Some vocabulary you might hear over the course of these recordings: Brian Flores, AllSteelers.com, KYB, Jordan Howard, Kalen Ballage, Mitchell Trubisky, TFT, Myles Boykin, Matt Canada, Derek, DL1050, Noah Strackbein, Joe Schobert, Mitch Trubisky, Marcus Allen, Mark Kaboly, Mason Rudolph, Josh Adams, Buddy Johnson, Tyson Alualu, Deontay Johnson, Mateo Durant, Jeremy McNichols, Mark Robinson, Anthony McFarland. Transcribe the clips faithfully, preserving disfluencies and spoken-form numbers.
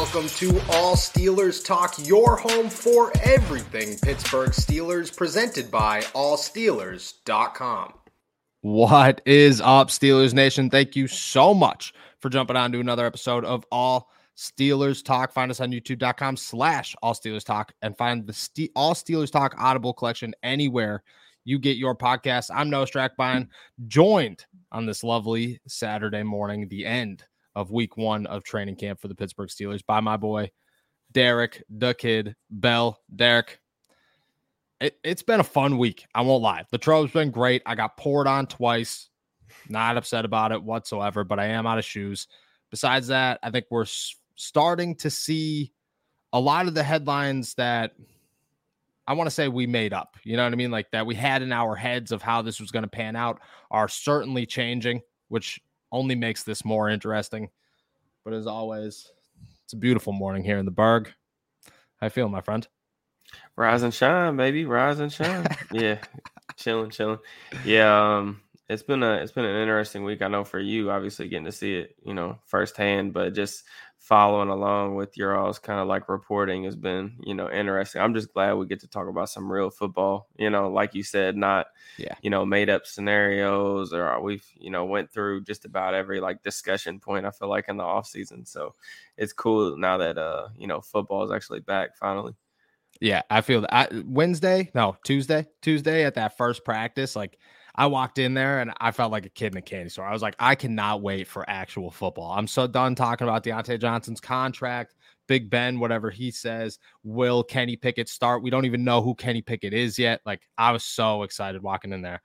welcome to All Steelers Talk, your home for everything Pittsburgh Steelers, presented by All Steelers dot com. What is up, Steelers Nation? Thank you so much for jumping on to another episode of All Steelers Talk. Find us on YouTube.com slash All Steelers Talk and find the Ste- All Steelers Talk Audible collection anywhere you get your podcast. I'm Noah Strackbein, joined on this lovely Saturday morning, the end of week one of training camp for the Pittsburgh Steelers, by my boy, Derek, the Kid Bell. Derek, it, it's been a fun week. I won't lie. The trove's been great. I got poured on twice. Not upset about it whatsoever, but I am out of shoes. Besides that, I think we're s- starting to see a lot of the headlines that I want to say we made up, you know what I mean? Like that we had in our heads of how this was going to pan out are certainly changing, which only makes this more interesting. But as always, it's a beautiful morning here in the Berg. How you feeling, my friend? Rise and shine, baby. Rise and shine. Yeah. Chilling, chilling. Yeah. Um, it's been a, it's been an interesting week. I know for you, obviously getting to see it, you know, firsthand, but just following along with your all's kind of like reporting has been, you know, interesting. I'm just glad we get to talk about some real football, you know, like you said, not, yeah. you know, made up scenarios, or we've, you know, went through just about every like discussion point, I feel like, in the off season. So it's cool now that, uh, you know, football is actually back finally. Yeah. I feel that I, Wednesday, no, Tuesday, Tuesday at that first practice, like, I walked in there and I felt like a kid in a candy store. I was like, I cannot wait for actual football. I'm so done talking about Deontay Johnson's contract, Big Ben, whatever he says. Will Kenny Pickett start? We don't even know who Kenny Pickett is yet. Like, I was so excited walking in there.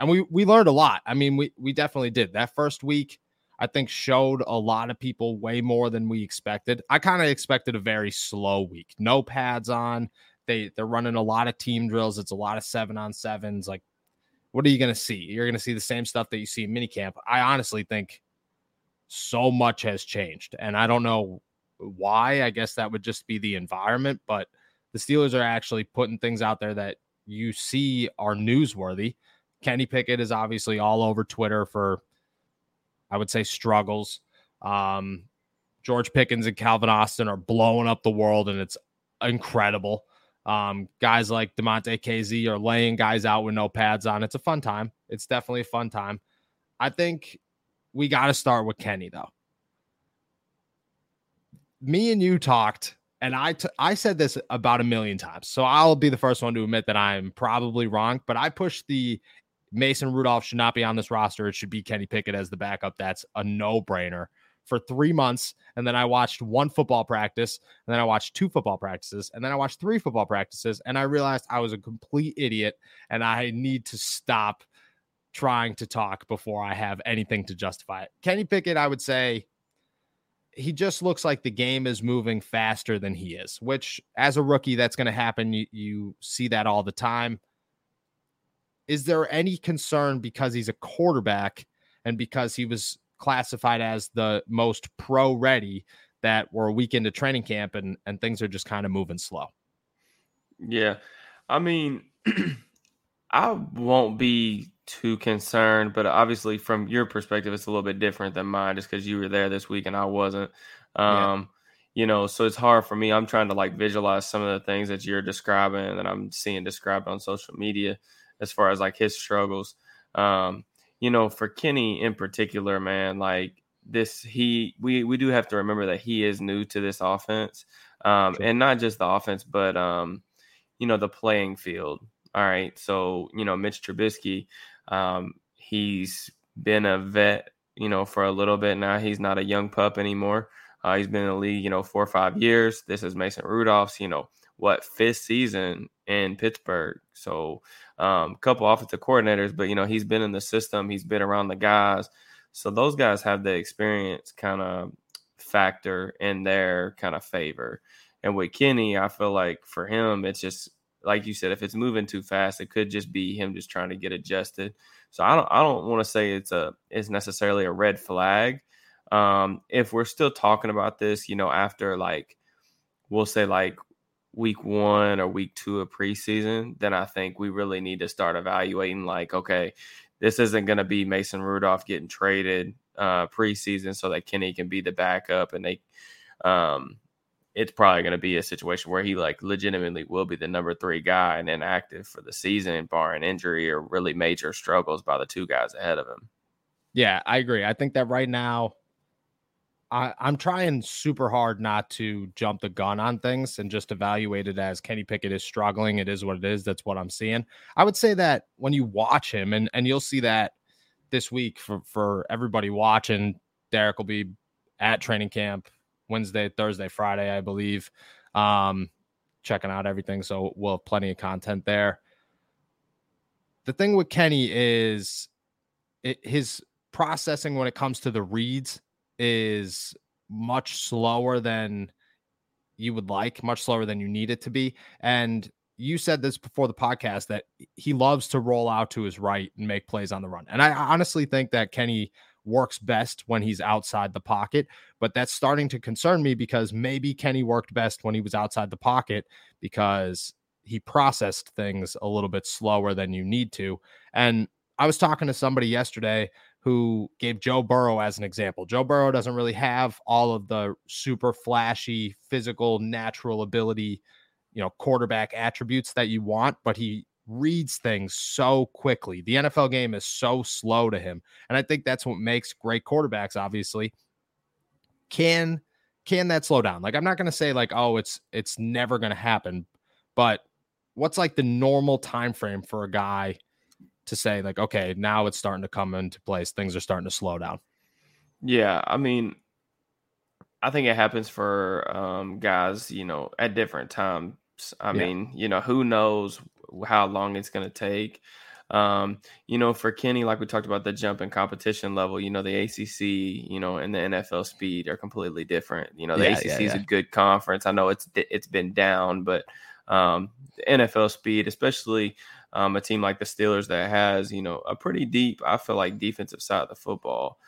And we we learned a lot. I mean, we we definitely did. That first week, I think, showed a lot of people way more than we expected. I kind of expected a very slow week. No pads on. They, they're running a lot of team drills. It's a lot of seven-on-sevens. Like, what are you going to see? You're going to see the same stuff that you see in minicamp. I honestly think so much has changed, and I don't know why. I guess that would just be the environment, but the Steelers are actually putting things out there that you see are newsworthy. Kenny Pickett is obviously all over Twitter for, I would say, struggles. Um, George Pickens and Calvin Austin are blowing up the world, and it's incredible. Um, guys like DeMonte K Z are laying guys out with no pads on. It's a fun time. It's definitely a fun time. I think we got to start with Kenny, though. Me and you talked, and I, t- I said this about a million times, so I'll be the first one to admit that I'm probably wrong, but I pushed the Mason Rudolph should not be on this roster. It should be Kenny Pickett as the backup. That's a no-brainer for three months, and then I watched one football practice, and then I watched two football practices, and then I watched three football practices, and I realized I was a complete idiot, and I need to stop trying to talk before I have anything to justify it. Kenny Pickett, I would say, he just looks like the game is moving faster than he is, which, as a rookie, that's going to happen. You, you see that all the time. Is there any concern because he's a quarterback and because he was classified as the most pro ready that we're a week into training camp and, and things are just kind of moving slow? Yeah. I mean, I won't be too concerned, but obviously from your perspective, it's a little bit different than mine just because you were there this week and I wasn't, um, yeah. you know, so it's hard for me. I'm trying to like visualize some of the things that you're describing and that I'm seeing described on social media as far as like his struggles. Um, You know, for Kenny in particular, man, like this, he we we do have to remember that he is new to this offense, um, sure. and not just the offense, but um, you know, the playing field. All right, so you know, Mitch Trubisky, um, he's been a vet, you know, for a little bit now. He's not a young pup anymore. Uh, he's been in the league, you know, four or five years. This is Mason Rudolph's, you know, what fifth season in Pittsburgh. So a um, couple offensive coordinators, but, you know, he's been in the system. He's been around the guys. So those guys have the experience kind of factor in their kind of favor. And with Kenny, I feel like for him, it's just like you said, if it's moving too fast, it could just be him just trying to get adjusted. So I don't I don't want to say it's a it's necessarily a red flag. Um, if we're still talking about this, you know, after like we'll say like week one or week two of preseason, then I think we really need to start evaluating like, okay, this isn't going to be Mason Rudolph getting traded uh, preseason so that Kenny can be the backup and they, um, it's probably going to be a situation where he like legitimately will be the number three guy and inactive for the season, barring injury or really major struggles by the two guys ahead of him. Yeah, I agree. I think that right now I, I'm trying super hard not to jump the gun on things and just evaluate it as Kenny Pickett is struggling. It is what it is. That's what I'm seeing. I would say that when you watch him, and, and you'll see that this week for, for everybody watching, Derek will be at training camp Wednesday, Thursday, Friday, I believe, um, checking out everything. So we'll have plenty of content there. The thing with Kenny is it, his processing when it comes to the reads is much slower than you would like, much slower than you need it to be. And you said this before the podcast that he loves to roll out to his right and make plays on the run. And I honestly think that Kenny works best when he's outside the pocket, but that's starting to concern me because maybe Kenny worked best when he was outside the pocket because he processed things a little bit slower than you need to. And I was talking to somebody yesterday who gave Joe Burrow as an example. Joe Burrow doesn't really have all of the super flashy, physical, natural ability, you know, quarterback attributes that you want, but he reads things so quickly. The N F L game is so slow to him. And I think that's what makes great quarterbacks, obviously. Can, can that slow down? Like, I'm not going to say like, oh, it's, it's never going to happen, but what's like the normal time frame for a guy to say like, okay, now it's starting to come into place. Things are starting to slow down. Yeah. I mean, I think it happens for um, guys, you know, at different times. I yeah. mean, you know, who knows how long it's going to take. Um, you know, for Kenny, like we talked about the jump and competition level, you know, the A C C, you know, and the N F L speed are completely different. You know, the yeah, A C C yeah, yeah. is a good conference. I know it's, it's been down, but um, the N F L speed, especially um, a team like the Steelers that has, you know, a pretty deep, I feel like defensive side of the football.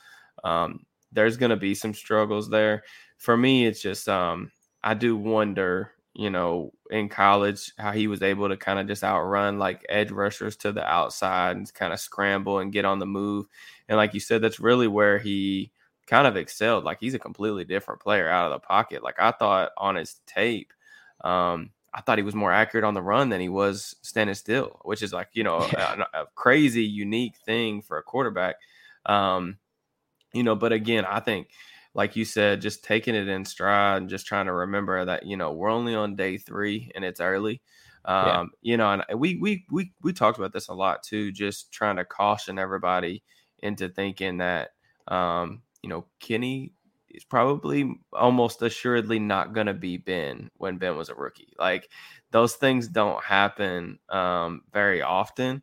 Um, there's going to be some struggles there. For me, it's just, um, I do wonder, you know, in college, how he was able to kind of just outrun like edge rushers to the outside and kind of scramble and get on the move. And like you said, that's really where he kind of excelled. Like he's a completely different player out of the pocket. Like I thought on his tape, um, I thought he was more accurate on the run than he was standing still, which is like, you know, a, a crazy, unique thing for a quarterback. Um, you know, but again, I think, like you said, just taking it in stride and just trying to remember that, you know, we're only on day three and it's early. Um, yeah. You know, and we, we, we, we talked about this a lot too, just trying to caution everybody into thinking that, um, you know, Kenny is probably almost assuredly not going to be Ben when Ben was a rookie. Like those things don't happen um, very often.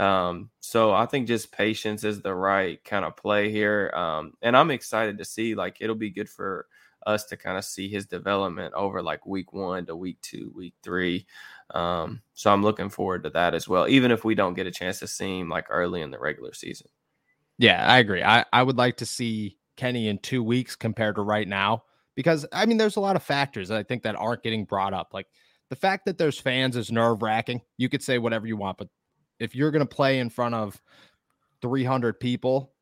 Um, so I think just patience is the right kind of play here. Um, and I'm excited to see, like, it'll be good for us to kind of see his development over like week one to week two, week three. Um, so I'm looking forward to that as well, even if we don't get a chance to see him like early in the regular season. Yeah, I agree. I, I would like to see Kenny in two weeks compared to right now, because I mean, there's a lot of factors that I think that aren't getting brought up. Like the fact that there's fans is nerve wracking. You could say whatever you want, but if you're going to play in front of three hundred people,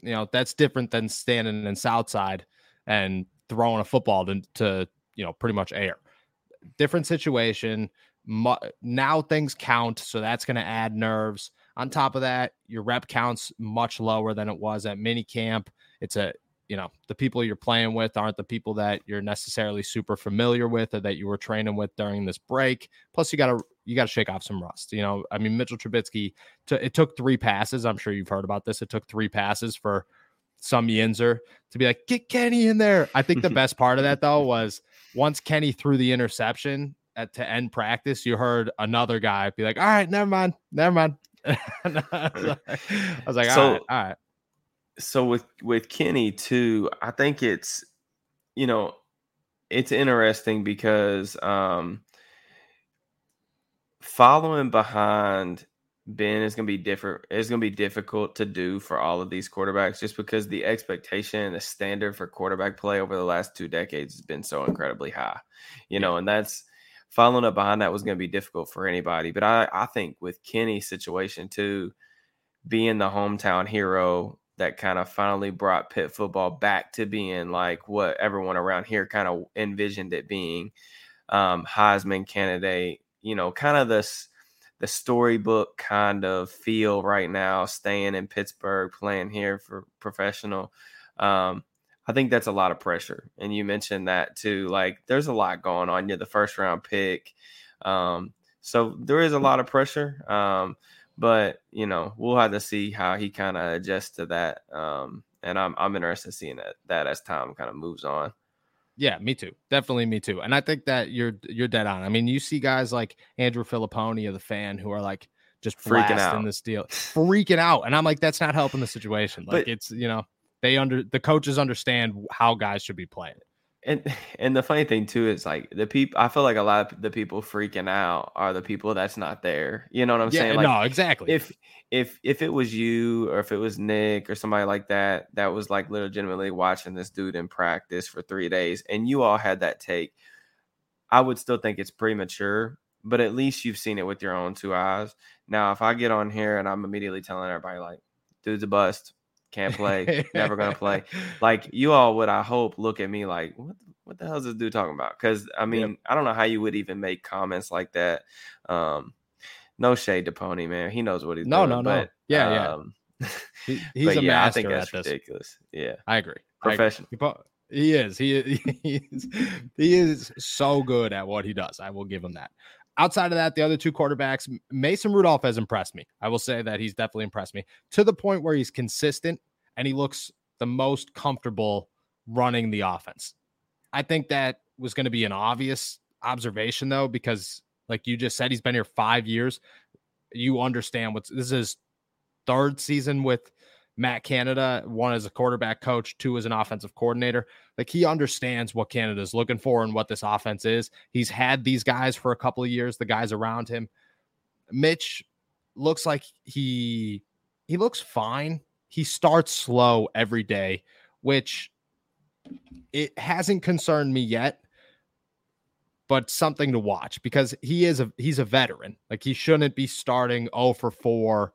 you know, that's different than standing in Southside and throwing a football to, to you know, pretty much air. Different situation. Now things count, so that's going to add nerves. On top of that, your rep count's much lower than it was at minicamp. It's a, you know, the people you're playing with aren't the people that you're necessarily super familiar with or that you were training with during this break. Plus, you got to, you got to shake off some rust. You know, I mean, Mitchell Trubisky, t- it took three passes. I'm sure you've heard about this. It took three passes for some Yinzer to be like, get Kenny in there. I think the best part of that, though, was once Kenny threw the interception at, to end practice, you heard another guy be like, all right, never mind, never mind. I was like, I was like so, all right, all right. So with, with Kenny, too, I think it's, you know, it's interesting because, um, following behind Ben is going to be different. It's going to be difficult to do for all of these quarterbacks just because the expectation and the standard for quarterback play over the last two decades has been so incredibly high, you know, and that's following up behind that was going to be difficult for anybody. But I, I think with Kenny's situation too, being the hometown hero, that kind of finally brought Pitt football back to being like what everyone around here kind of envisioned it being. Um, Heisman candidate, you know, kind of this the storybook kind of feel right now, staying in Pittsburgh, playing here for professional. Um, I think that's a lot of pressure. And you mentioned that too. Like, there's a lot going on. You're the first round pick. Um, so there is a lot of pressure. Um, But, you know, we'll have to see how he kind of adjusts to that. Um, and I'm I'm interested in seeing that, that as time kind of moves on. Yeah, me too. Definitely me too. And I think that you're you're dead on. I mean, you see guys like Andrew Filipponi of the Fan who are like just freaking out in this deal, freaking out. And I'm like, that's not helping the situation. Like but, it's, you know, they under the coaches understand how guys should be playing. And and the funny thing too is like the people. I feel like a lot of the people freaking out are the people that's not there. You know what I'm yeah, saying? Like, no, exactly. If if if it was you or if it was Nick or somebody like that that was like legitimately watching this dude in practice for three days, and you all had that take, I would still think it's premature. But at least you've seen it with your own two eyes. Now, if I get on here and I'm immediately telling everybody like, dude's a bust. Can't play, never going to play. Like, you all would, I hope, look at me like, what, what the hell is this dude talking about? Because, I mean, yep. I don't know how you would even make comments like that. Um, no shade to Pony, man. He knows what he's no, doing. No, no, no. Yeah, um, yeah. He, he's a yeah, master I think that's at ridiculous. This. Yeah. I agree. Professional. I agree. He is. He is, he is. He is so good at what he does. I will give him that. Outside of that, the other two quarterbacks, Mason Rudolph has impressed me. I will say that he's definitely impressed me to the point where he's consistent and he looks the most comfortable running the offense. I think that was going to be an obvious observation, though, because like you just said, he's been here five years. You understand what's this is his third season with Matt Canada, one as a quarterback coach, two as an offensive coordinator. Like, he understands what Canada's looking for and what this offense is. He's had these guys for a couple of years, the guys around him. Mitch looks like he, he looks fine. He starts slow every day, which it hasn't concerned me yet, but something to watch because he is a, he's a veteran. Like, he shouldn't be starting oh for four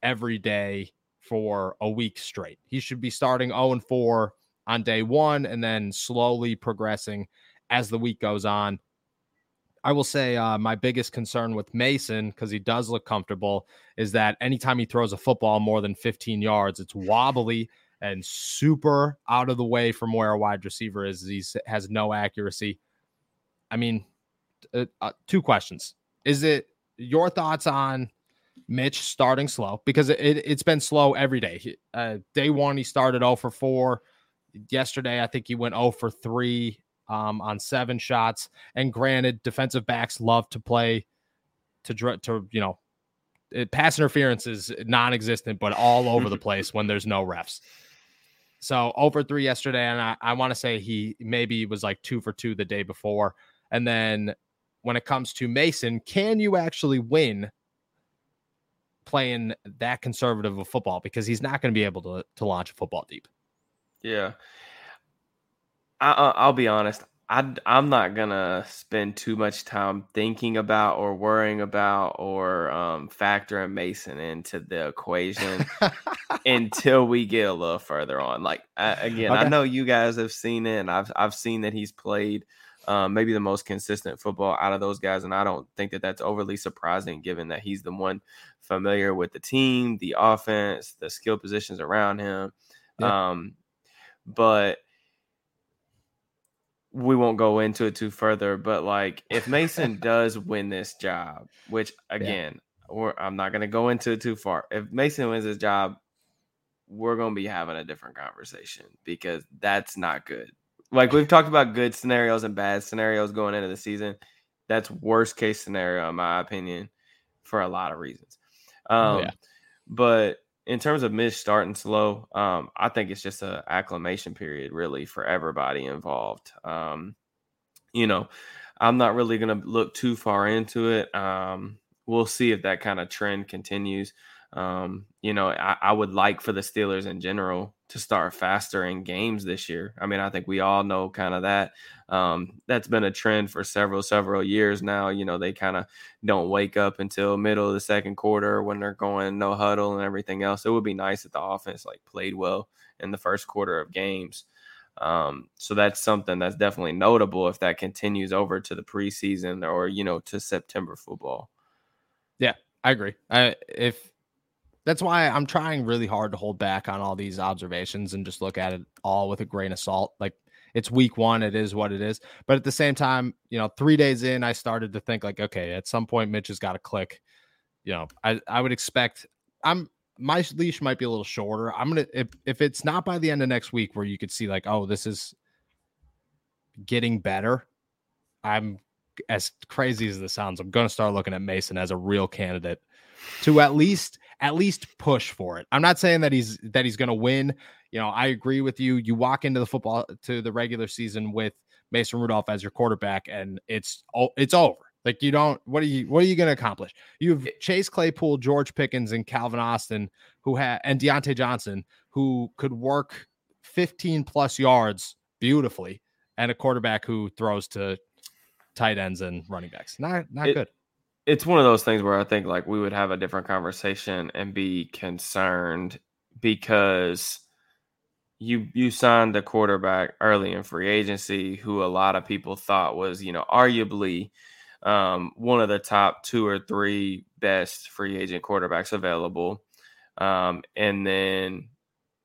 every day for a week straight. He should be starting oh and four on day one and then slowly progressing as the week goes on. I will say uh, my biggest concern with Mason, because he does look comfortable, is that anytime he throws a football more than fifteen yards, it's wobbly and super out of the way from where a wide receiver is. He has no accuracy. I mean, uh, uh, two questions. Is it your thoughts on Mitch starting slow, because it, it, it's been slow every day. He, uh, day one, he started oh for four. Yesterday, I think he went oh for three um, on seven shots. And granted, defensive backs love to play to, to you know, it, pass interference is non-existent, but all over the place when there's no refs. So oh for three yesterday, and I, I want to say he maybe was like two for two the day before. And then when it comes to Mason, can you actually win playing that conservative of football, because he's not going to be able to, to launch a football deep. Yeah. I, I'll be honest. I, I'm not going to spend too much time thinking about or worrying about or um, factoring Mason into the equation until we get a little further on. Like, I, again, okay. I know you guys have seen it, and I've, I've seen that he's played Um, maybe the most consistent football out of those guys. And I don't think that that's overly surprising given that he's the one familiar with the team, the offense, the skill positions around him. Yeah. Um, but we won't go into it too further. But like, if Mason does win this job, which again, yeah. we're, I'm not going to go into it too far. If Mason wins his job, we're going to be having a different conversation because that's not good. Like, we've talked about good scenarios and bad scenarios going into the season. That's worst case scenario, in my opinion, for a lot of reasons. Um, yeah. But in terms of Mitch starting slow, um, I think it's just an acclimation period, really, for everybody involved. Um, you know, I'm not really going to look too far into it. Um, we'll see if that kind of trend continues. Um, you know, I, I would like for the Steelers in general to start faster in games this year. I mean, I think we all know kind of that. Um, that's been a trend for several, several years now. You know, they kind of don't wake up until middle of the second quarter when they're going no huddle and everything else. It would be nice if the offense like played well in the first quarter of games. Um, so that's something that's definitely notable if that continues over to the preseason or, you know, to September football. Yeah, I agree. I, if that's why I'm trying really hard to hold back on all these observations and just look at it all with a grain of salt. Like, it's week one. It is what it is. But at the same time, you know, three days in, I started to think like, okay, at some point, Mitch has got to click. You know, I, I would expect I'm, my leash might be a little shorter. I'm going to, if, if it's not by the end of next week where you could see like, oh, this is getting better. I'm, as crazy as this sounds, I'm going to start looking at Mason as a real candidate to at least, at least push for it. I'm not saying that he's, that he's going to win. You know, I agree with you. You walk into the football to the regular season with Mason Rudolph as your quarterback and it's, it's over. Like, you don't, what are you, what are you going to accomplish? You've Chase Claypool, George Pickens, and Calvin Austin, who had, and Deontay Johnson, who could work fifteen plus yards beautifully, and a quarterback who throws to tight ends and running backs. Not, not it, good. It's one of those things where I think like we would have a different conversation and be concerned because You you signed a quarterback early in free agency who a lot of people thought was, you know, arguably um, one of the top two or three best free agent quarterbacks available. Um, and then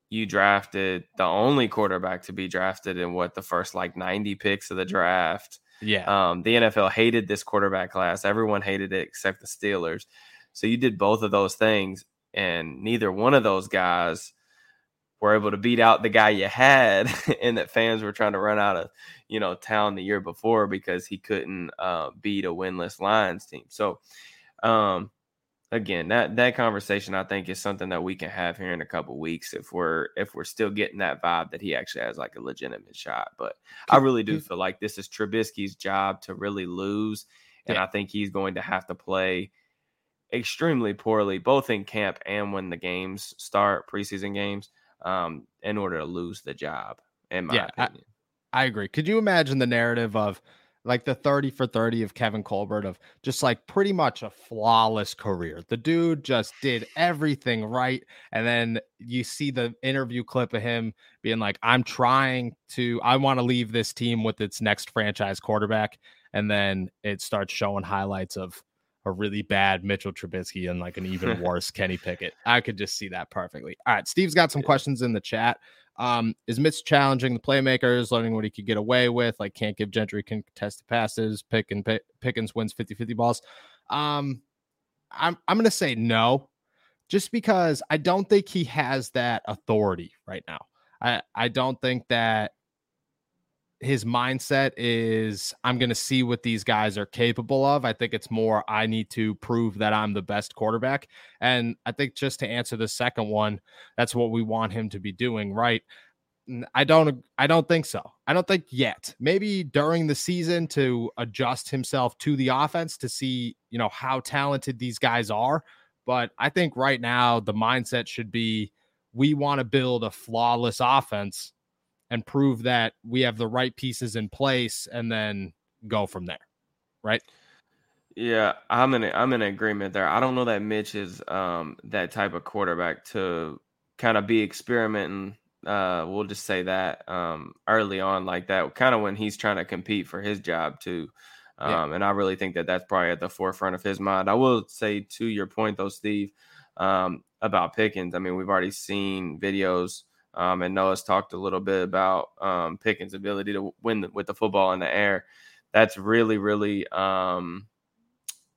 you drafted the only quarterback to be drafted in what the first like ninety picks of the draft. Yeah. Um, the N F L hated this quarterback class. Everyone hated it except the Steelers. So you did both of those things, and neither one of those guys were able to beat out the guy you had and that fans were trying to run out of, you know, town the year before because he couldn't uh, beat a winless Lions team. So, um, again, that that conversation, I think, is something that we can have here in a couple weeks if we're if we're still getting that vibe that he actually has like a legitimate shot. But I really do feel like this is Trubisky's job to really lose, and I think he's going to have to play extremely poorly, both in camp and when the games start, preseason games, um, in order to lose the job, in my yeah, opinion. I, I agree. Could you imagine the narrative of like the thirty for thirty of Kevin Colbert, of just like pretty much a flawless career? The dude just did everything right. And then you see the interview clip of him being like, I'm trying to, I want to leave this team with its next franchise quarterback. And then it starts showing highlights of a really bad Mitchell Trubisky and like an even worse Kenny Pickett. I could just see that perfectly. All right. Steve's got some questions in the chat. Um, is Mitch challenging the playmakers, learning what he could get away with? Like, can't give Gentry contested passes, pick and pick, Pickens wins fifty fifty balls. Um, I'm, I'm going to say no, just because I don't think he has that authority right now. I, I don't think that his mindset is, I'm going to see what these guys are capable of. I think it's more, I need to prove that I'm the best quarterback. And I think just to answer the second one, that's what we want him to be doing, right? I don't, I don't think so. I don't think yet. Maybe during the season to adjust himself to the offense to see, you know, how talented these guys are. But I think right now the mindset should be, we want to build a flawless offense and prove that we have the right pieces in place, and then go from there, right? Yeah, I'm in. I'm in agreement there. I don't know that Mitch is um, that type of quarterback to kind of be experimenting. Uh, we'll just say that um, early on like that, kind of when he's trying to compete for his job too. Um, yeah. And I really think that that's probably at the forefront of his mind. I will say to your point though, Steve, um, about Pickens. I mean, we've already seen videos. Um, and Noah's talked a little bit about um, Pickens' ability to win the, with the football in the air. That's really, really um,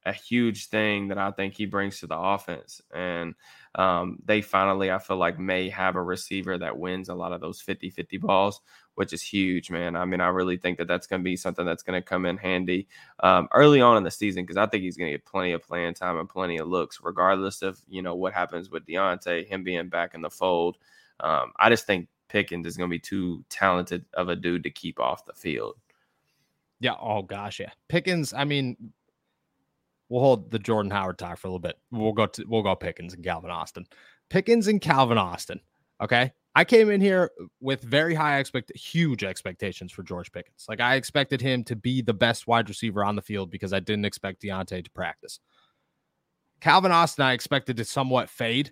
a huge thing that I think he brings to the offense. And um, they finally, I feel like, may have a receiver that wins a lot of those fifty fifty balls, which is huge, man. I mean, I really think that that's going to be something that's going to come in handy um, early on in the season, because I think he's going to get plenty of playing time and plenty of looks, regardless of, you know, what happens with Deontay, him being back in the fold. Um, I just think Pickens is going to be too talented of a dude to keep off the field. Yeah. Oh gosh. Yeah. Pickens. I mean, We'll hold the Jordan Howard talk for a little bit. We'll go to we'll go Pickens and Calvin Austin. Pickens and Calvin Austin. Okay. I came in here with very high expect huge expectations for George Pickens. Like, I expected him to be the best wide receiver on the field because I didn't expect Deontay to practice. Calvin Austin, I expected to somewhat fade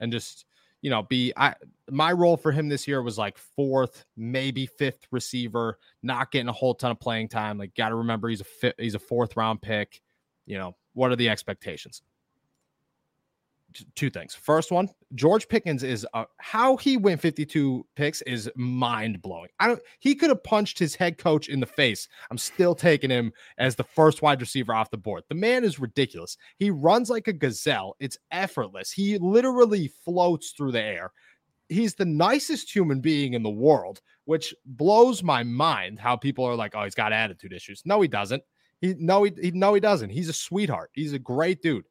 and just, you know, be I my role for him this year was like fourth, maybe fifth receiver, not getting a whole ton of playing time. Like, got to remember he's a fi- he's a fourth round pick. You know, what are the expectations? Two things. First one, George Pickens is uh, how he went fifty-two picks is mind blowing. I don't, he could have punched his head coach in the face. I'm still taking him as the first wide receiver off the board. The man is ridiculous. He runs like a gazelle. It's effortless. He literally floats through the air. He's the nicest human being in the world, which blows my mind how people are like, oh, he's got attitude issues. No, he doesn't. He, no, he, he, no, he doesn't. He's a sweetheart. He's a great dude.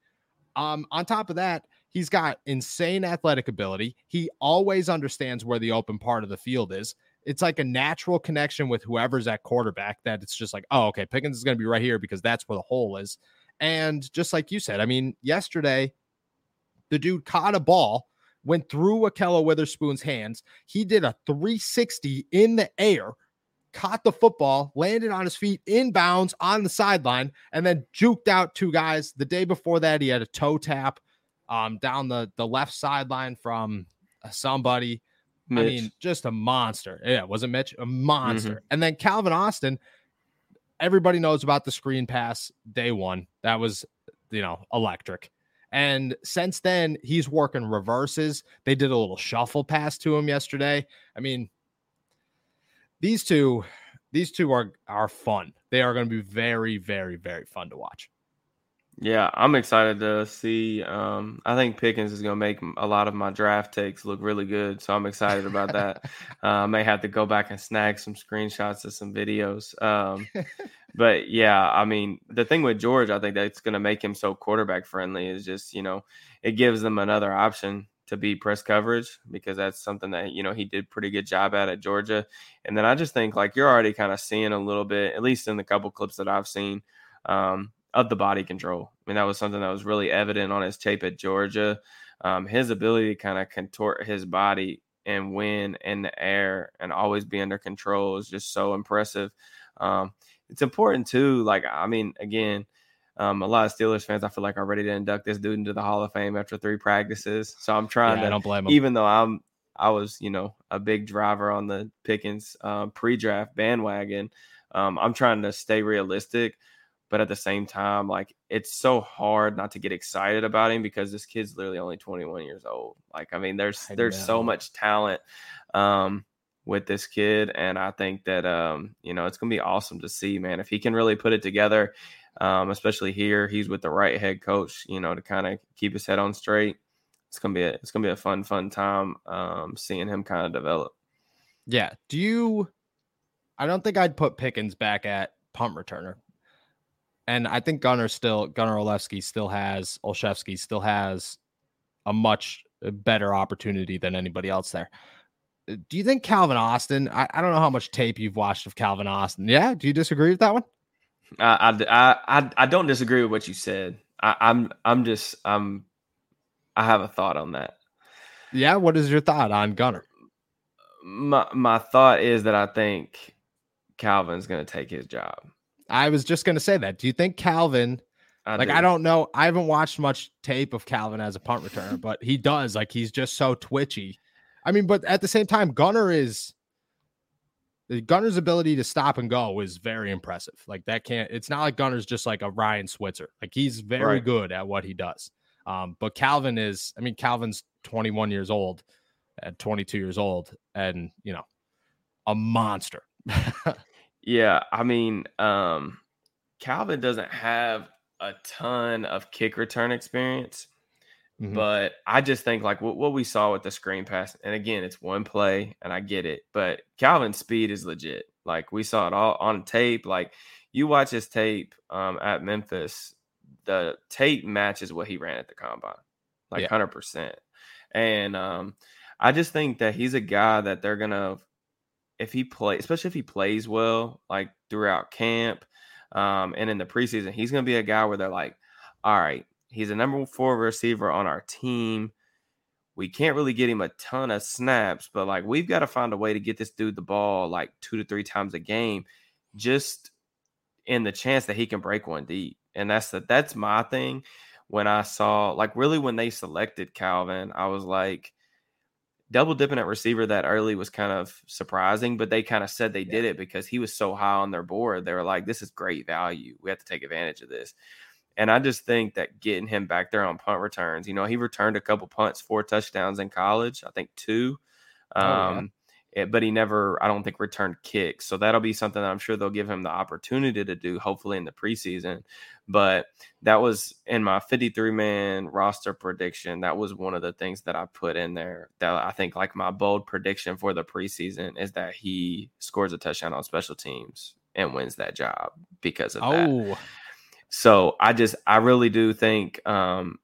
Um, on top of that, he's got insane athletic ability. He always understands where the open part of the field is. It's like a natural connection with whoever's at quarterback that it's just like, oh, okay, Pickens is going to be right here because that's where the hole is. And just like you said, I mean, yesterday, the dude caught a ball, went through Akella Witherspoon's hands. He did a three sixty in the air, caught the football, landed on his feet, inbounds on the sideline, and then juked out two guys. The day before that, he had a toe tap um, down the, the left sideline from somebody. Mitch. I mean, just a monster. Yeah, wasn't Mitch? A monster. Mm-hmm. And then Calvin Austin, everybody knows about the screen pass day one. That was, you know, electric. And since then, he's working reverses. They did a little shuffle pass to him yesterday. I mean, These two, these two are, are fun. They are going to be very, very, very fun to watch. Yeah, I'm excited to see. Um, I think Pickens is going to make a lot of my draft takes look really good, so I'm excited about that. uh, I may have to go back and snag some screenshots of some videos. Um, but, yeah, I mean, the thing with George, I think that's going to make him so quarterback-friendly is just, you know, it gives them another option to be press coverage, because that's something that, you know, he did pretty good job at at Georgia. And then I just think, like, you're already kind of seeing a little bit, at least in the couple clips that I've seen, um, of the body control. I mean, that was something that was really evident on his tape at Georgia. Um, his ability to kind of contort his body and win in the air and always be under control is just so impressive. Um, it's important too. Like, I mean, again, Um, a lot of Steelers fans, I feel like, are ready to induct this dude into the Hall of Fame after three practices. So I'm trying yeah, to, I don't blame him. Even though I'm, I was, you know, a big driver on the Pickens uh, pre-draft bandwagon. Um, I'm trying to stay realistic, but at the same time, like, it's so hard not to get excited about him because this kid's literally only twenty-one years old. Like, I mean, there's I there's know. so much talent um, with this kid, and I think that um, you know, it's gonna be awesome to see, man, if he can really put it together. Um, especially here, he's with the right head coach, you know, to kind of keep his head on straight. It's gonna be a, it's gonna be a fun, fun time um, seeing him kind of develop. Yeah. Do you? I don't think I'd put Pickens back at punt returner, and I think Gunnar still Gunnar Olszewski still has Olszewski still has a much better opportunity than anybody else there. Do you think Calvin Austin? I, I don't know how much tape you've watched of Calvin Austin. Yeah. Do you disagree with that one? I, I, I, I don't disagree with what you said. I, I'm I'm just um I have a thought on that. Yeah, what is your thought on Gunnar? My my thought is that I think Calvin's going to take his job. I was just going to say that. Do you think Calvin? I like do. I don't know. I haven't watched much tape of Calvin as a punt returner, but he does. Like, he's just so twitchy. I mean, but at the same time, Gunnar is. Gunnar's ability to stop and go is very impressive. Like, that can't, it's not like Gunnar's just like a Ryan Switzer. Like, he's very right. good at what he does. Um, but Calvin is, I mean, Calvin's twenty-one years old at twenty-two years old and, you know, a monster. Yeah. I mean, um, Calvin doesn't have a ton of kick return experience, mm-hmm. but I just think, like, what, what we saw with the screen pass, and again, it's one play and I get it, but Calvin's speed is legit. Like, we saw it all on tape. Like, you watch his tape um, at Memphis, the tape matches what he ran at the combine, like yeah. one hundred percent. And um, I just think that he's a guy that they're going to, if he plays, especially if he plays well, like throughout camp um, and in the preseason, he's going to be a guy where they're like, all right, he's a number four receiver on our team. We can't really get him a ton of snaps, but like we've got to find a way to get this dude the ball like two to three times a game, just in the chance that he can break one deep. And that's the, that's my thing. When I saw, like, really when they selected Calvin, I was like, double dipping at receiver that early was kind of surprising, but they kind of said they yeah. did it because he was so high on their board. They were like, this is great value. We have to take advantage of this. And I just think that getting him back there on punt returns, you know, he returned a couple punts, four touchdowns in college, I think two. Um, oh, yeah. it, but he never, I don't think, returned kicks. So that'll be something that I'm sure they'll give him the opportunity to do, hopefully in the preseason. But that was in my fifty-three man roster prediction. That was one of the things that I put in there that I think, like, my bold prediction for the preseason is that he scores a touchdown on special teams and wins that job because of oh. that. So I just, I really do think um,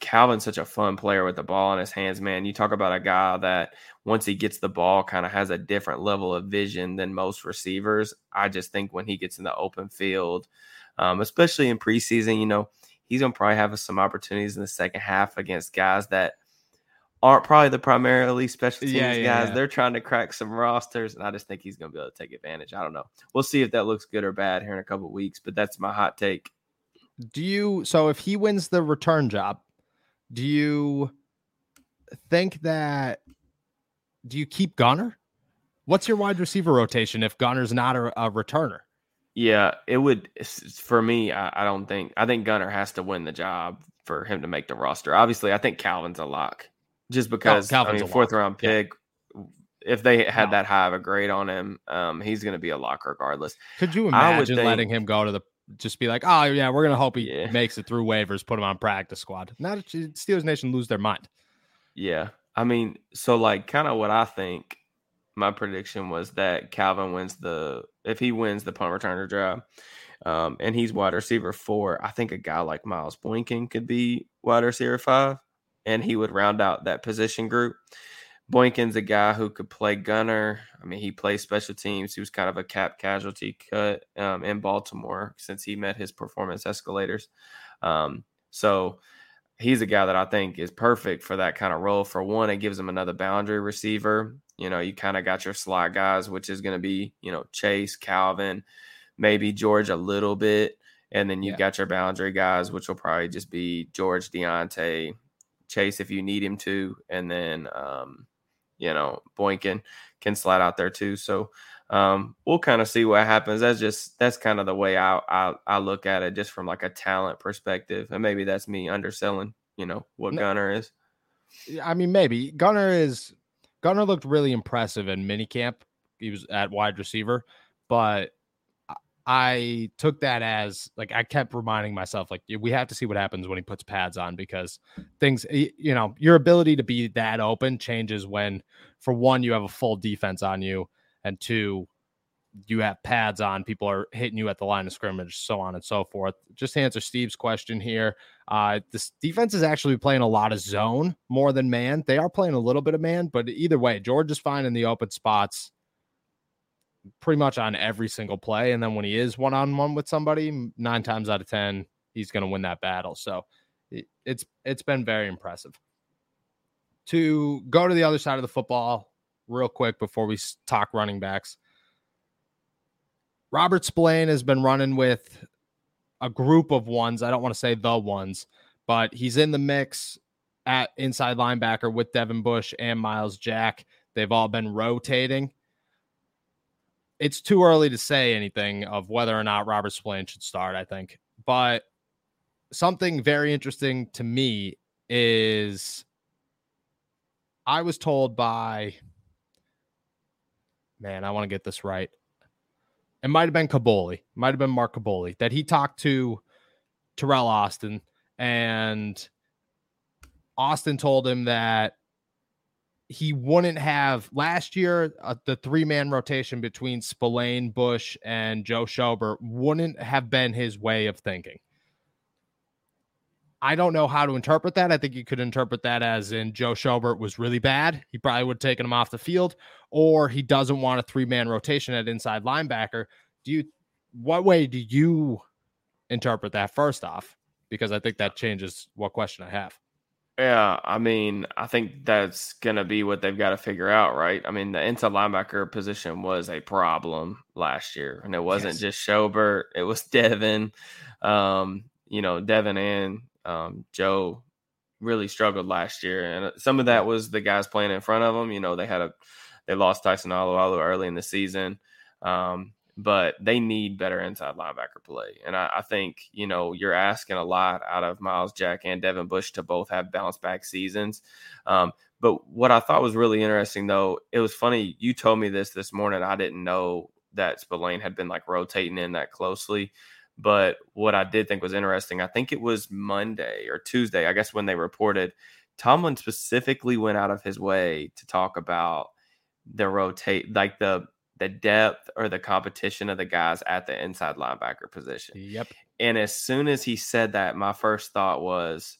Calvin's such a fun player with the ball in his hands, man. You talk about a guy that once he gets the ball kind of has a different level of vision than most receivers. I just think when he gets in the open field, um, especially in preseason, you know, he's going to probably have some opportunities in the second half against guys that aren't probably the primarily special teams yeah, yeah, guys. Yeah. They're trying to crack some rosters, and I just think he's going to be able to take advantage. I don't know. We'll see if that looks good or bad here in a couple of weeks, but that's my hot take. Do you, so if he wins the return job, do you think that, do you keep Gunnar? What's your wide receiver rotation if Gunnar's not a, a returner? Yeah, it would, for me, I, I don't think, I think Gunnar has to win the job for him to make the roster. Obviously, I think Calvin's a lock. Just because, oh, I mean, fourth round pick, yeah. if they had no. that high of a grade on him, um, he's going to be a lock regardless. Could you imagine think, letting him go to the, just be like, oh, yeah, we're going to hope he yeah. makes it through waivers, put him on practice squad. Now that Steelers Nation lose their mind. Yeah. I mean, so like kind of what I think my prediction was that Calvin wins the, if he wins the punt returner job, um, and he's wide receiver four, I think a guy like Myles Boykin could be wide receiver five. And he would round out that position group. Boykin's a guy who could play Gunnar. I mean, he plays special teams. He was kind of a cap casualty cut um, in Baltimore since he met his performance escalators. Um, so he's a guy that I think is perfect for that kind of role. For one, it gives him another boundary receiver. You know, you kind of got your slot guys, which is going to be, you know, Chase, Calvin, maybe George a little bit. And then you've yeah. got your boundary guys, which will probably just be George, Deontay, Chase if you need him to, and then um you know Boykin can slide out there too. So um we'll kind of see what happens. That's just that's kind of the way I, I I look at it, just from like a talent perspective. And maybe that's me underselling, you know, what no, Gunnar is. I mean, maybe Gunnar is Gunnar looked really impressive in minicamp. He was at wide receiver, but I took that as like, I kept reminding myself, like, we have to see what happens when he puts pads on, because things, you know, your ability to be that open changes when, for one, you have a full defense on you, and two, you have pads on, people are hitting you at the line of scrimmage, so on and so forth. Just to answer Steve's question here, uh, this defense is actually playing a lot of zone more than man. They are playing a little bit of man, but either way, George is finding the open spots pretty much on every single play. And then when he is one-on-one with somebody, nine times out of ten, he's going to win that battle. So it's, it's been very impressive. To go to the other side of the football real quick before we talk running backs. Robert Spillane has been running with a group of ones. I don't want to say the ones, but he's in the mix at inside linebacker with Devin Bush and Miles Jack. They've all been rotating. It's too early to say anything of whether or not Robert Spillane should start, I think. But something very interesting to me is I was told by, man, I want to get this right. It might have been Kaboly, might have been Mark Kaboly, that he talked to Terrell Austin, and Austin told him that he wouldn't have last year, uh, the three man rotation between Spillane, Bush, and Joe Schobert wouldn't have been his way of thinking. I don't know how to interpret that. I think you could interpret that as in Joe Schobert was really bad. He probably would have taken him off the field, or he doesn't want a three man rotation at inside linebacker. Do you, what way do you interpret that first off? because I think that changes what question I have. Yeah, I mean, I think that's going to be what they've got to figure out, right? I mean, the inside linebacker position was a problem last year, and it wasn't yes. just Schobert. It was Devin. Um, you know, Devin and um, Joe really struggled last year, and some of that was the guys playing in front of them. You know, they had a they lost Tyson Alualu early in the season, um, but they need better inside linebacker play. And I, I think, you know, you're asking a lot out of Miles Jack and Devin Bush to both have bounce back seasons. Um, but what I thought was really interesting, though, it was funny. You told me this this morning. I didn't know that Spillane had been like rotating in that closely. But what I did think was interesting, I think it was Monday or Tuesday, I guess, when they reported, Tomlin specifically went out of his way to talk about the rotate, like the, the depth or the competition of the guys at the inside linebacker position. Yep. And as soon as he said that, my first thought was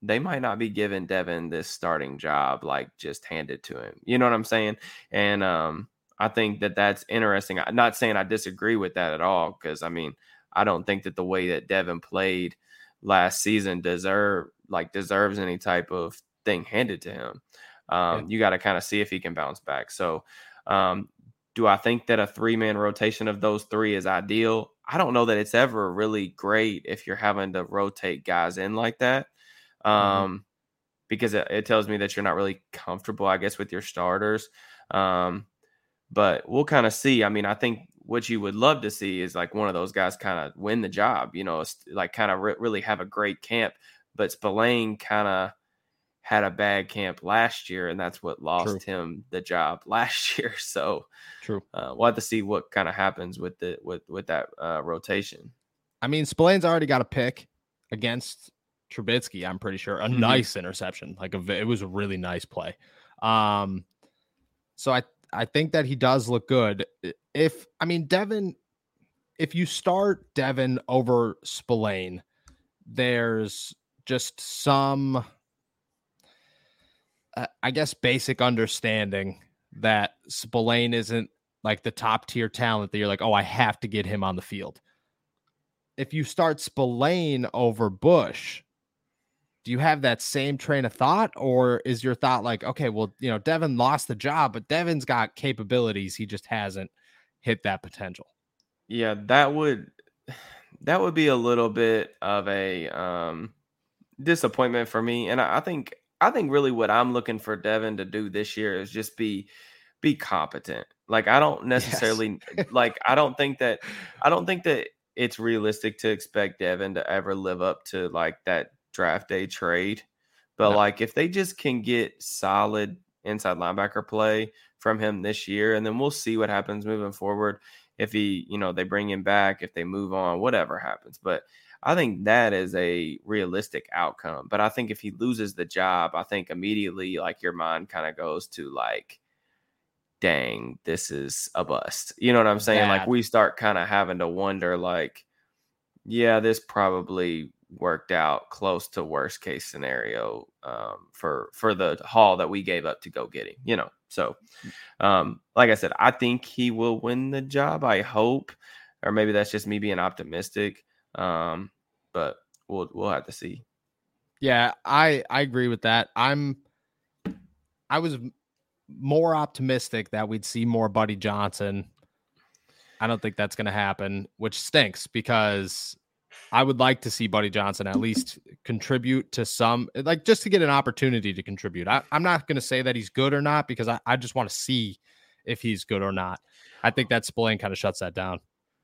they might not be giving Devin this starting job, like just handed to him. You know what I'm saying? And um, I think that that's interesting. I'm not saying I disagree with that at all, because I mean, I don't think that the way that Devin played last season deserve like deserves any type of thing handed to him. Um, yeah. You got to kind of see if he can bounce back. So, um, do I think that a three-man rotation of those three is ideal? I don't know that it's ever really great if you're having to rotate guys in like that, um, mm-hmm. because it, it tells me that you're not really comfortable, I guess, with your starters. Um, but we'll kind of see. I mean, I think what you would love to see is like one of those guys kind of win the job, you know, like kind of re- really have a great camp. But Spillane kind of had a bad camp last year, and that's what lost True. him the job last year. So True. Uh, we'll have to see what kind of happens with the, with, with that uh, rotation. I mean, Spillane's already got a pick against Trubisky. I'm pretty sure a mm-hmm. nice interception. Like a, it was a really nice play. Um, so I, I think that he does look good. If, I mean, Devin, if you start Devin over Spillane, there's just some, I guess, basic understanding that Spillane isn't like the top tier talent that you're like, oh, I have to get him on the field. If you start Spillane over Bush, do you have that same train of thought, or is your thought like, okay, well, you know, Devin lost the job, but Devin's got capabilities. He just hasn't hit that potential. Yeah, that would, that would be a little bit of a um, disappointment for me. And I, I think, I think really what I'm looking for Devin to do this year is just be be competent. Like, I don't necessarily yes. like I don't think that I don't think that it's realistic to expect Devin to ever live up to like that draft day trade. But no. like if they just can get solid inside linebacker play from him this year, and then we'll see what happens moving forward. If he, you know, they bring him back, if they move on, whatever happens. But I think that is a realistic outcome. But I think if he loses the job, I think immediately like your mind kind of goes to like, dang, this is a bust. You know what I'm saying? Bad. Like we start kind of having to wonder like, yeah, this probably worked out close to worst case scenario um, for, for the haul that we gave up to go get him, you know? So um, like I said, I think he will win the job. I hope, or maybe that's just me being optimistic. Um, but we'll, we'll have to see. Yeah, I, I agree with that. I'm, I was more optimistic that we'd see more Buddy Johnson. I don't think that's going to happen, which stinks because I would like to see Buddy Johnson at least contribute to some, like just to get an opportunity to contribute. I, I'm not going to say that he's good or not because I, I just want to see if he's good or not. I think that Spillane kind of shuts that down.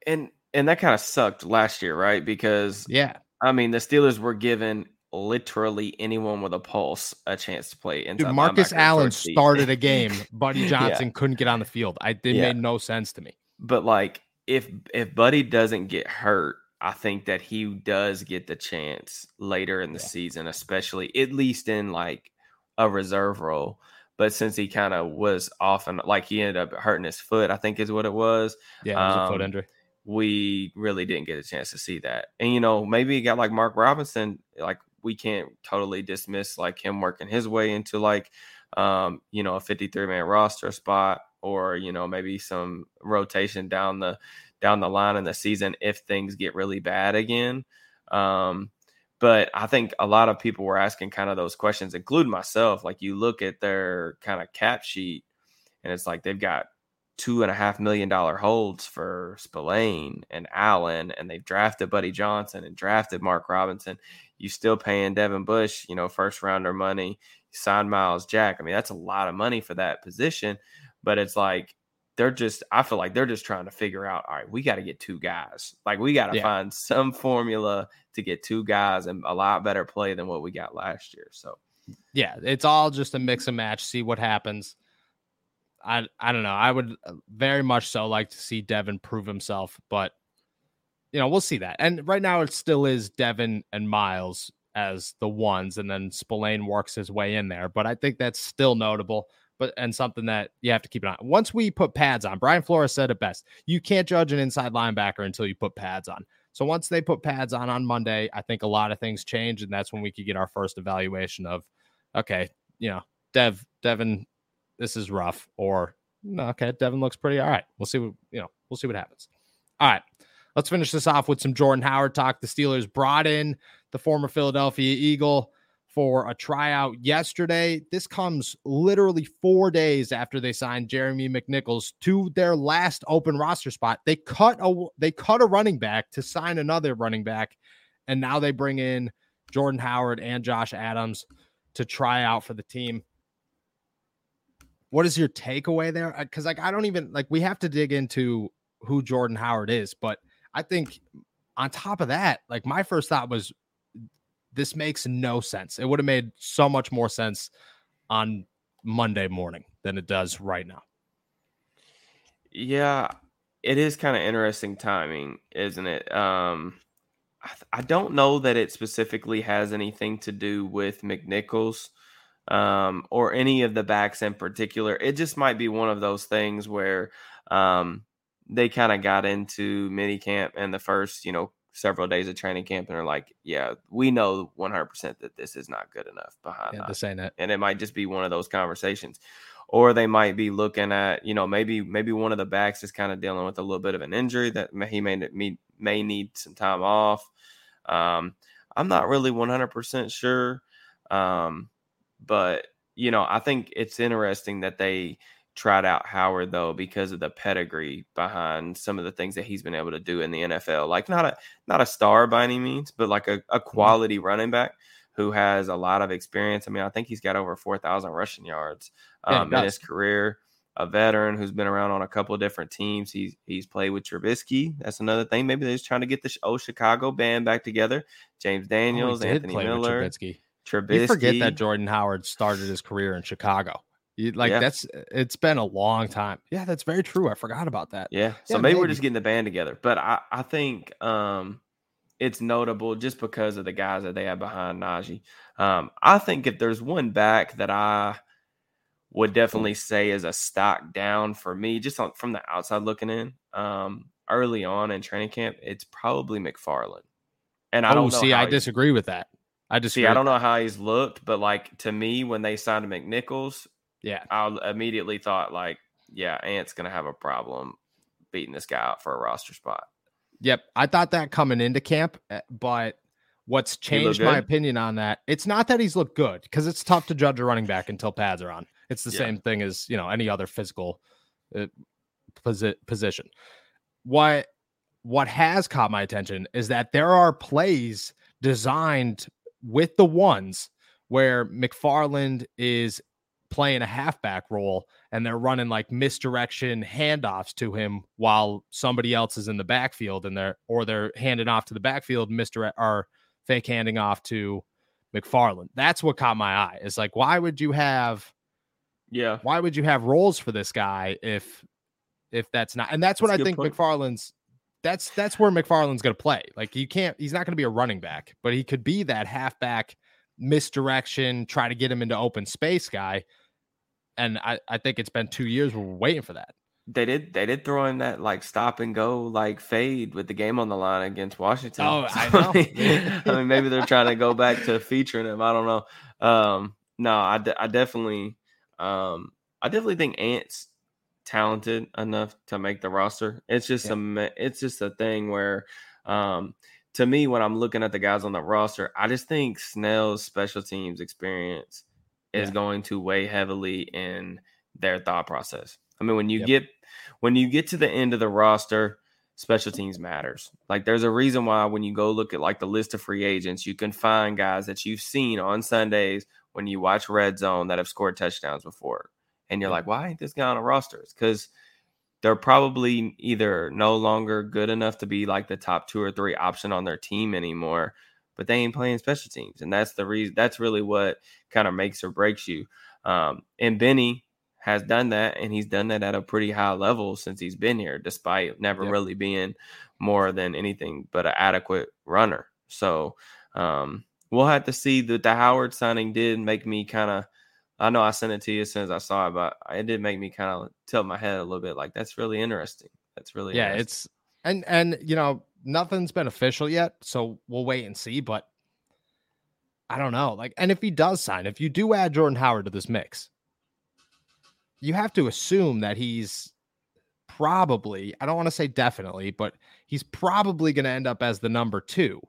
And, And that kind of sucked last year, right? Because, yeah, I mean, the Steelers were given literally anyone with a pulse a chance to play. Dude, Marcus Allen started a game. Buddy Johnson yeah. couldn't get on the field. I, it yeah. made no sense to me. But, like, if if Buddy doesn't get hurt, I think that he does get the chance later in the yeah. season, especially at least in, like, a reserve role. But since he kind of was off and, like, he ended up hurting his foot, I think is what it was. Yeah, it was um, a foot injury. We really didn't get a chance to see that. And, you know, maybe a guy like Mark Robinson, like we can't totally dismiss like him working his way into like, um, you know, a fifty-three man roster spot or, you know, maybe some rotation down the down the line in the season if things get really bad again. Um, But I think a lot of people were asking kind of those questions, including myself. Like, you look at their kind of cap sheet, and it's like they've got two and a half million dollar holds for Spillane and Allen, and they've drafted Buddy Johnson and drafted Mark Robinson. You still paying Devin Bush, you know, first rounder money. You signed Miles Jack. I mean, that's a lot of money for that position. But it's like they're just, I feel like they're just trying to figure out, all right, we got to get two guys. Like, we got to yeah. find some formula to get two guys and a lot better play than what we got last year. So, yeah, it's all just a mix and match. See what happens. I I don't know. I would very much so like to see Devin prove himself, but, you know, we'll see that. And right now it still is Devin and Miles as the ones, and then Spillane works his way in there. But I think that's still notable, but and something that you have to keep an eye on. Once we put pads on, Brian Flores said it best. You can't judge an inside linebacker until you put pads on. So once they put pads on on Monday, I think a lot of things change, and that's when we could get our first evaluation of, okay, you know, Dev Devin – this is rough, or no, okay, Devin looks pretty all right. We'll see what, you know, we'll see what happens. All right, let's finish this off with some Jordan Howard talk. The Steelers brought in the former Philadelphia Eagle for a tryout yesterday. This comes literally four days after they signed Jeremy McNichols to their last open roster spot. They cut a, they cut a running back to sign another running back, and now they bring in Jordan Howard and Josh Adams to try out for the team. What is your takeaway there? Because, like, I don't even, like, we have to dig into who Jordan Howard is. But I think on top of that, like, my first thought was this makes no sense. It would have made so much more sense on Monday morning than it does right now. Yeah, it is kind of interesting timing, isn't it? Um, I, I don't know that it specifically has anything to do with McNichols. Um, or any of the backs in particular. It just might be one of those things where um, they kind of got into minicamp and the first, you know, several days of training camp, and are like, yeah, we know one hundred percent that this is not good enough behind yeah, us. This ain't it. And it might just be one of those conversations. Or they might be looking at, you know, maybe maybe one of the backs is kind of dealing with a little bit of an injury that he may, may, may need some time off. Um, I'm not really one hundred percent sure. Um But, you know, I think it's interesting that they tried out Howard, though, because of the pedigree behind some of the things that he's been able to do in the N F L. Like, not a not a star by any means, but like a, a quality mm-hmm. running back who has a lot of experience. I mean, I think he's got over four thousand rushing yards um, yeah, in his career. A veteran who's been around on a couple of different teams. He's he's played with Trubisky. That's another thing. Maybe they're just trying to get the old Chicago band back together. James Daniels, oh, Anthony Miller. Trubisky. Trubisky. You forget that Jordan Howard started his career in Chicago. You, like yeah. that's it's been a long time. Yeah, that's very true. I forgot about that. Yeah. yeah so maybe, maybe we're just getting the band together. But I, I think um, it's notable just because of the guys that they have behind Najee. Um, I think if there's one back that I would definitely say is a stock down for me, just on, from the outside looking in, um, early on in training camp, it's probably McFarland. And I oh, don't know see. I disagree with that. I just see. I don't know how he's looked, but like to me, when they signed McNichols, yeah, I immediately thought like, yeah, Ant's gonna have a problem beating this guy out for a roster spot. Yep, I thought that coming into camp, but what's changed my opinion on that? It's not that he's looked good, because it's tough to judge a running back until pads are on. It's the yeah. same thing as, you know, any other physical uh, posi- position. What what has caught my attention is that there are plays designed with the ones where McFarland is playing a halfback role and they're running like misdirection handoffs to him while somebody else is in the backfield, and they're, or they're handing off to the backfield, misdirect or fake handing off to McFarland. That's what caught my eye. It's like, why would you have, yeah, why would you have roles for this guy? If, if that's not, and that's what that's I think point. McFarland's, That's that's where McFarland's going to play. Like, you can't, he's not going to be a running back, but he could be that halfback misdirection, try to get him into open space guy. And I, I think it's been two years we're waiting for that. They did they did throw in that like stop and go like fade with the game on the line against Washington. Oh, so, I know. I mean, maybe they're trying to go back to featuring him. I don't know. Um, no, I, de- I definitely, um, I definitely think Ant's talented enough to make the roster. It's just yeah. a it's just a thing where um to me, when I'm looking at the guys on the roster, I just think Snell's special teams experience is yeah. going to weigh heavily in their thought process. I mean, when you yep. get when you get to the end of the roster, special teams matters. Like, there's a reason why when you go look at like the list of free agents, you can find guys that you've seen on Sundays when you watch Red Zone that have scored touchdowns before. And you're like, why ain't this guy on a roster? It's because they're probably either no longer good enough to be like the top two or three option on their team anymore, but they ain't playing special teams. And that's the reason. That's really what kind of makes or breaks you. Um, and Benny has done that, and he's done that at a pretty high level since he's been here, despite never yeah. really being more than anything but an adequate runner. So um, we'll have to see. That the Howard signing did make me kind of, I know I sent it to you as soon as I saw it, but it did make me kind of tilt my head a little bit. Like, that's really interesting. That's really yeah. interesting. It's and and you know, nothing's been official yet, so we'll wait and see. But I don't know. Like, and if he does sign, if you do add Jordan Howard to this mix, you have to assume that he's probably, I don't want to say definitely, but he's probably going to end up as the number two.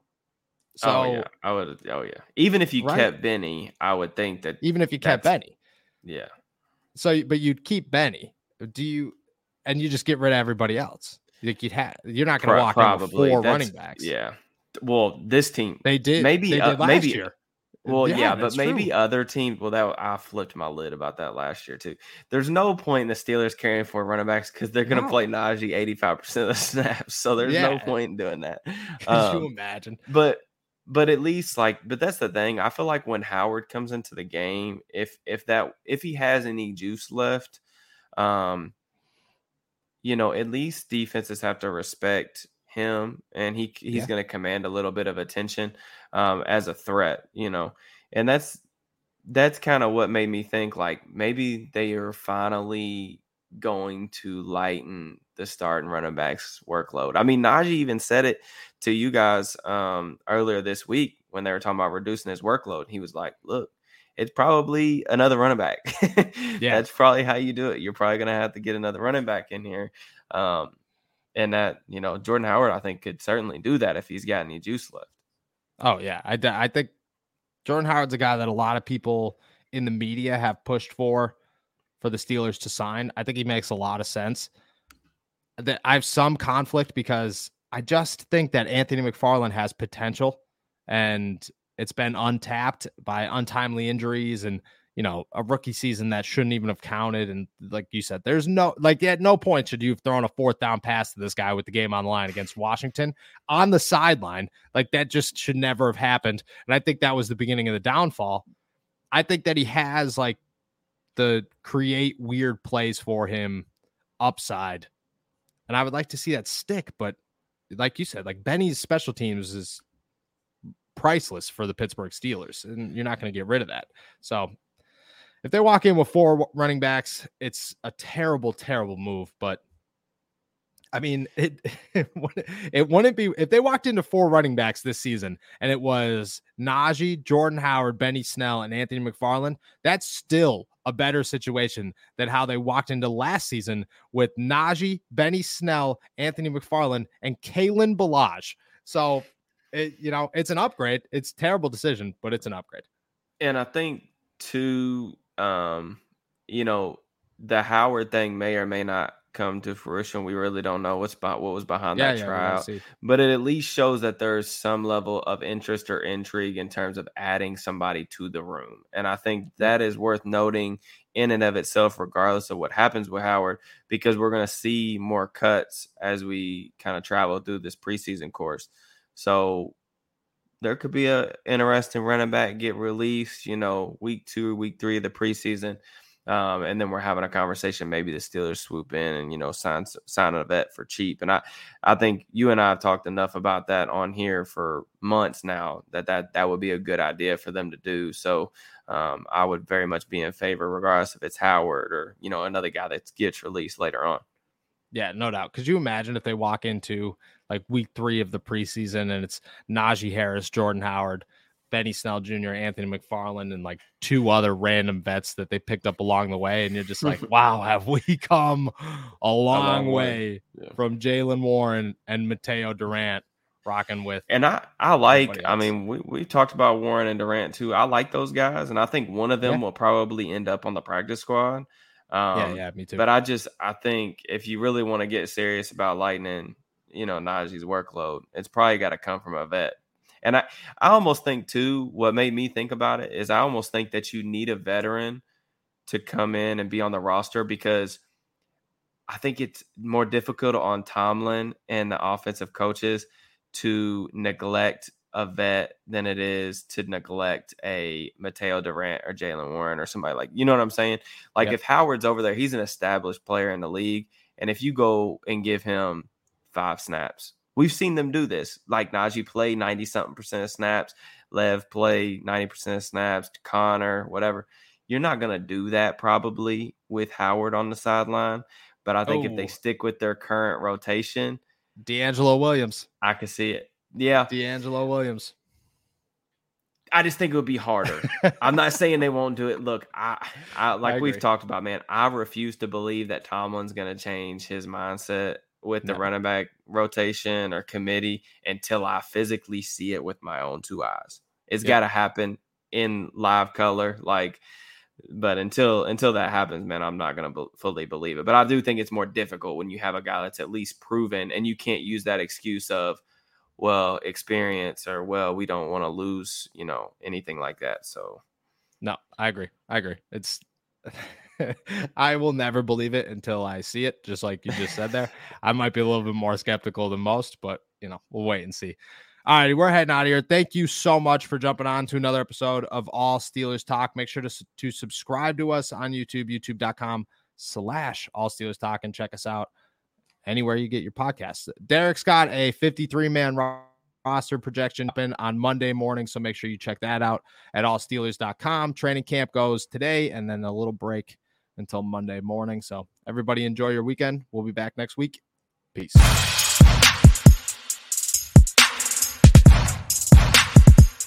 So oh, yeah. I would. Oh yeah. Even if you right? kept Benny, I would think that. Even if you kept Benny. Yeah. So, but you'd keep Benny. Do you? And you just get rid of everybody else. Like you'd have. You're not going to walk in with four that's, running backs. Yeah. Well, this team they did. Maybe they uh, did last maybe. Year. Well, yeah, yeah but maybe true. Other teams. Well, that I flipped my lid about that last year too. There's no point in the Steelers carrying four running backs because they're going to no. play Najee eighty-five percent of the snaps. So there's yeah. no point in doing that. Can um, you imagine? But. But at least like, but that's the thing. I feel like when Howard comes into the game, if if that if he has any juice left, um, you know, at least defenses have to respect him, and he he's yeah. going to command a little bit of attention um, as a threat, you know. And that's that's kind of what made me think like maybe they are finally going to lighten the starting running backs workload. I mean, Najee even said it to you guys um, earlier this week when they were talking about reducing his workload. He was like, look, it's probably another running back. yeah. That's probably how you do it. You're probably going to have to get another running back in here. Um, and that, you know, Jordan Howard, I think could certainly do that if he's got any juice left. Oh yeah. I, I think Jordan Howard's a guy that a lot of people in the media have pushed for, for the Steelers to sign. I think he makes a lot of sense. That I have some conflict because I just think that Anthony McFarland has potential and it's been untapped by untimely injuries and, you know, a rookie season that shouldn't even have counted. And like you said, there's no, like at no point should you have thrown a fourth down pass to this guy with the game on the line against Washington on the sideline. Like that just should never have happened. And I think that was the beginning of the downfall. I think that he has like the create weird plays for him upside. And I would like to see that stick, but like you said, like Benny's special teams is priceless for the Pittsburgh Steelers, and you're not going to get rid of that. So if they walk in with four running backs, it's a terrible, terrible move. But I mean, it it wouldn't, it wouldn't be if they walked into four running backs this season and it was Najee, Jordan Howard, Benny Snell, and Anthony McFarland. That's still a better situation than how they walked into last season with Najee, Benny Snell, Anthony McFarland, and Kalen Ballage. So, it, you know, it's an upgrade. It's a terrible decision, but it's an upgrade. And I think, too, um, you know, the Howard thing may or may not come to fruition. We really don't know what's about what was behind yeah, that yeah, trial, but it at least shows that there's some level of interest or intrigue in terms of adding somebody to the room. And I think that is worth noting in and of itself, regardless of what happens with Howard, because we're going to see more cuts as we kind of travel through this preseason course. So there could be a interesting running back get released, you know, week two, week three of the preseason. Um, and then we're having a conversation. Maybe the Steelers swoop in and, you know, sign sign a vet for cheap. And I, I think you and I have talked enough about that on here for months now that that, that would be a good idea for them to do. So um, I would very much be in favor, regardless if it's Howard or, you know, another guy that gets released later on. Yeah, no doubt. Could you imagine if they walk into like week three of the preseason and it's Najee Harris, Jordan Howard, Benny Snell Junior, Anthony McFarland, and like two other random vets that they picked up along the way. And you're just like, wow, have we come a long, a long way, way. Yeah. from Jaylen Warren and Mateo Durant rocking with. And I, I like, I mean, we, we talked about Warren and Durant too. I like those guys. And I think one of them yeah. will probably end up on the practice squad. Um, yeah, yeah, me too. But I just, I think if you really want to get serious about lightening, you know, Najee's workload, it's probably got to come from a vet. And I, I almost think too, what made me think about it is I almost think that you need a veteran to come in and be on the roster, because I think it's more difficult on Tomlin and the offensive coaches to neglect a vet than it is to neglect a Mateo Durant or Jaylen Warren or somebody like, you know what I'm saying? Like yeah. if Howard's over there, he's an established player in the league. And if you go and give him five snaps, we've seen them do this. Like Najee play ninety something percent of snaps, Lev play ninety percent of snaps, Connor, whatever. You're not going to do that probably with Howard on the sideline. But I think oh. if they stick with their current rotation, D'Angelo Williams, I could see it. Yeah. D'Angelo Williams. I just think it would be harder. I'm not saying they won't do it. Look, I, I like I we've talked about, man, I refuse to believe that Tomlin's going to change his mindset with the no. running back rotation or committee until I physically see it with my own two eyes. It's yeah. got to happen in live color. Like, but until until that happens, man, I'm not going to be- fully believe it. But I do think it's more difficult when you have a guy that's at least proven, and you can't use that excuse of, well, experience or, well, we don't want to lose, you know, anything like that. So, no, I agree. I agree. It's I will never believe it until I see it, just like you just said there. I might be a little bit more skeptical than most, but, you know, we'll wait and see. All right, we're heading out of here. Thank you so much for jumping on to another episode of All Steelers Talk. Make sure to, to subscribe to us on YouTube, youtube.com slash All Steelers Talk, and check us out anywhere you get your podcasts. Derek's got a fifty-three man roster projection up in on Monday morning, so make sure you check that out at all steelers dot com. Training camp goes today, and then a little break until Monday morning. So everybody enjoy your weekend. We'll be back next week. Peace.